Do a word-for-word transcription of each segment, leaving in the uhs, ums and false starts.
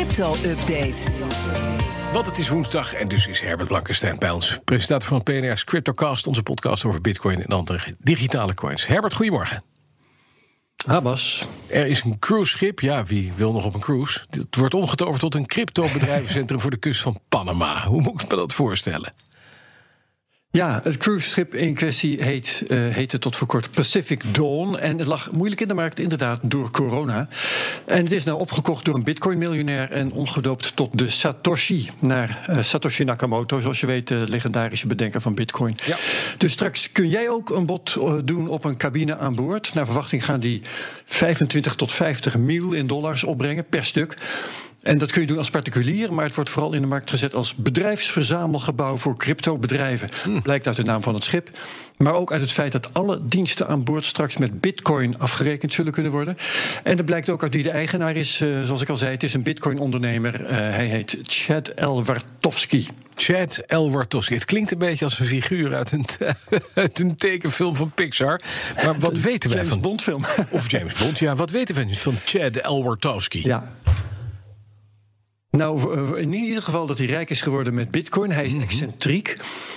Crypto-update. Want het is woensdag en dus is Herbert Blankenstein bij ons. Presentator van P N R's CryptoCast, onze podcast over bitcoin en andere digitale coins. Herbert, goedemorgen. Habas. Er is een cruiseschip. Ja, wie wil nog op een cruise? Het wordt omgetoverd tot een crypto-bedrijvencentrum voor de kust van Panama. Hoe moet ik me dat voorstellen? Ja, het cruiseschip in kwestie heet, uh, heette tot voor kort Pacific Dawn. En het lag moeilijk in de markt, inderdaad, door corona. En het is nou opgekocht door een bitcoin-miljonair en omgedoopt tot de Satoshi. Naar uh, Satoshi Nakamoto, zoals je weet, de legendarische bedenker van bitcoin. Ja. Dus straks kun jij ook een bod uh, doen op een cabine aan boord. Naar verwachting gaan die vijfentwintig tot vijftig mil in dollars opbrengen per stuk. En dat kun je doen als particulier, maar het wordt vooral in de markt gezet als bedrijfsverzamelgebouw voor cryptobedrijven. Hm. Blijkt uit de naam van het schip. Maar ook uit het feit dat alle diensten aan boord straks met bitcoin afgerekend zullen kunnen worden. En dat blijkt ook uit wie de eigenaar is. Uh, zoals ik al zei, het is een bitcoin-ondernemer. Uh, hij heet Chad Elwartowski. Chad Elwartowski. Het klinkt een beetje als een figuur uit een, uit een tekenfilm van Pixar. Maar wat de, weten wij van... James Bond film. Of James Bond, ja. Wat weten we van Chad Elwartowski? Ja. Nou, in ieder geval dat hij rijk is geworden met bitcoin. Hij is excentriek.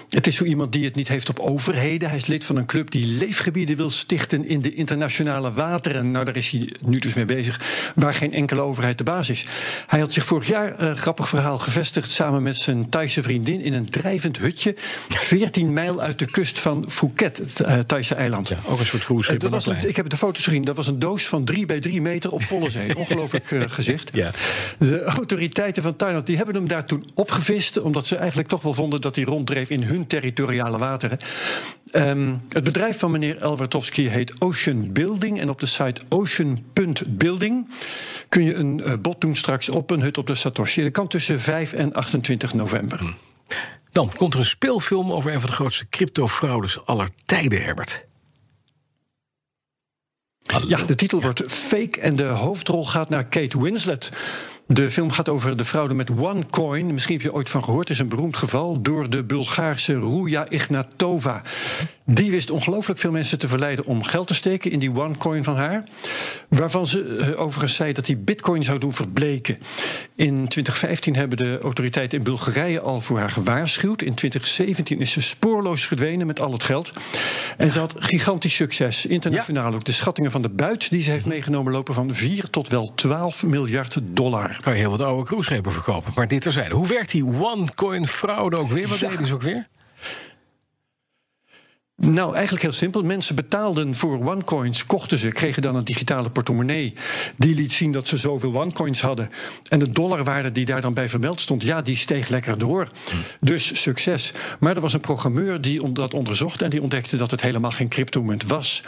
Het is zo iemand die het niet heeft op overheden. Hij is lid van een club die leefgebieden wil stichten in de internationale wateren. Nou, daar is hij nu dus mee bezig, waar geen enkele overheid de baas is. Hij had zich vorig jaar, uh, grappig verhaal, gevestigd samen met zijn Thaise vriendin in een drijvend hutje, veertien mijl uit de kust van Phuket, het uh, Thaise eiland. Ja, ook een soort cruiseschip. Uh, ik heb de foto's gezien. Dat was een doos van drie bij drie meter op volle zee. Ongelooflijk uh, gezicht. Ja. De autoriteit van Thailand, die hebben hem daar toen opgevist, omdat ze eigenlijk toch wel vonden dat hij ronddreef in hun territoriale wateren. Um, het bedrijf van meneer Elwartowski heet Ocean Building. En op de site ocean punt building kun je een uh, bod doen straks op een hut op de Satoshi. Dat kan tussen vijf en achtentwintig november. Hm. Dan komt er een speelfilm over een van de grootste cryptofraudes aller tijden, Herbert. Hallo. Ja, de titel ja. wordt Fake en de hoofdrol gaat naar Kate Winslet. De film gaat over de fraude met OneCoin. Misschien heb je ooit van gehoord. Het is een beroemd geval door de Bulgaarse Ruya Ignatova. Die wist ongelooflijk veel mensen te verleiden om geld te steken in die OneCoin van haar. Waarvan ze overigens zei dat die bitcoin zou doen verbleken. In twintig vijftien hebben de autoriteiten in Bulgarije al voor haar gewaarschuwd. In twintig zeventien is ze spoorloos verdwenen met al het geld. En ze had gigantisch succes. Internationaal ja. ook. De schattingen van de buit die ze heeft meegenomen lopen van vier tot wel twaalf miljard dollar. Kan je heel wat oude cruiseschepen verkopen. Maar dit terzijde. Hoe werkt die OneCoin fraude ook weer? Wat ja. deden ze ook weer? Nou, eigenlijk heel simpel. Mensen betaalden voor OneCoins, kochten ze, kregen dan een digitale portemonnee. Die liet zien dat ze zoveel OneCoins hadden. En de dollarwaarde die daar dan bij vermeld stond, ja, die steeg lekker door. Hm. Dus succes. Maar er was een programmeur die dat onderzocht en die ontdekte dat het helemaal geen cryptomunt was.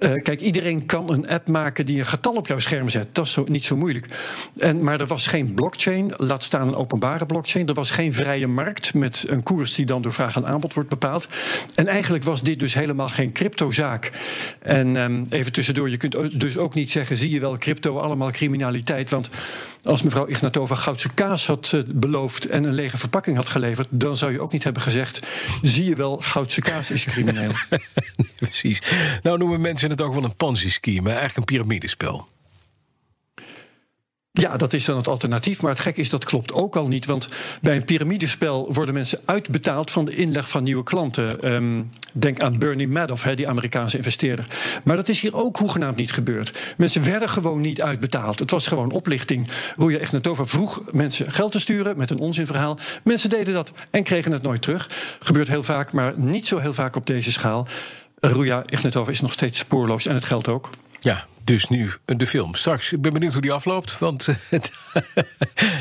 Uh, kijk, iedereen kan een app maken die een getal op jouw scherm zet. Dat is zo, niet zo moeilijk. En, maar er was geen blockchain, laat staan een openbare blockchain. Er was geen vrije markt met een koers die dan door vraag en aanbod wordt bepaald. En eigenlijk was dit dus helemaal geen cryptozaak. En um, even tussendoor, je kunt dus ook niet zeggen, zie je wel, crypto, allemaal criminaliteit. Want als mevrouw Ignatova goudse kaas had uh, beloofd en een lege verpakking had geleverd, dan zou je ook niet hebben gezegd, zie je wel, goudse kaas is crimineel. Nee, precies. Nou noemen mensen het ook wel een Ponzi-scheme, eigenlijk een piramidespel. Ja, dat is dan het alternatief. Maar het gekke is, dat klopt ook al niet. Want bij een piramidespel worden mensen uitbetaald van de inleg van nieuwe klanten. Um, denk aan Bernie Madoff, he, die Amerikaanse investeerder. Maar dat is hier ook hoegenaamd niet gebeurd. Mensen werden gewoon niet uitbetaald. Het was gewoon oplichting. Ruya Ignatova vroeg mensen geld te sturen met een onzinverhaal. Mensen deden dat en kregen het nooit terug. Gebeurt heel vaak, maar niet zo heel vaak op deze schaal. Ruya Ignatova is nog steeds spoorloos en het geldt ook. Ja, dus nu de film. Straks, ik ben benieuwd hoe die afloopt, want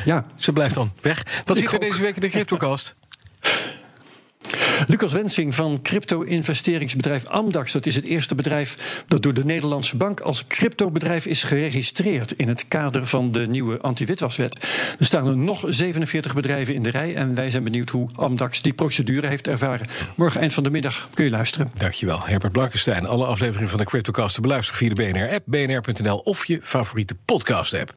ja. ze blijft dan weg. Wat ik zit er ook deze week in de CryptoCast? Lucas Wensing van crypto-investeringsbedrijf Amdax. Dat is het eerste bedrijf dat door de Nederlandse bank als cryptobedrijf is geregistreerd in het kader van de nieuwe anti-witwaswet. Er staan er nog zevenenveertig bedrijven in de rij en wij zijn benieuwd hoe Amdax die procedure heeft ervaren. Morgen eind van de middag kun je luisteren. Dankjewel, Herbert Blankenstein. Alle afleveringen van de CryptoCast te beluisteren via de B N R-app, b n r punt n l of je favoriete podcast-app.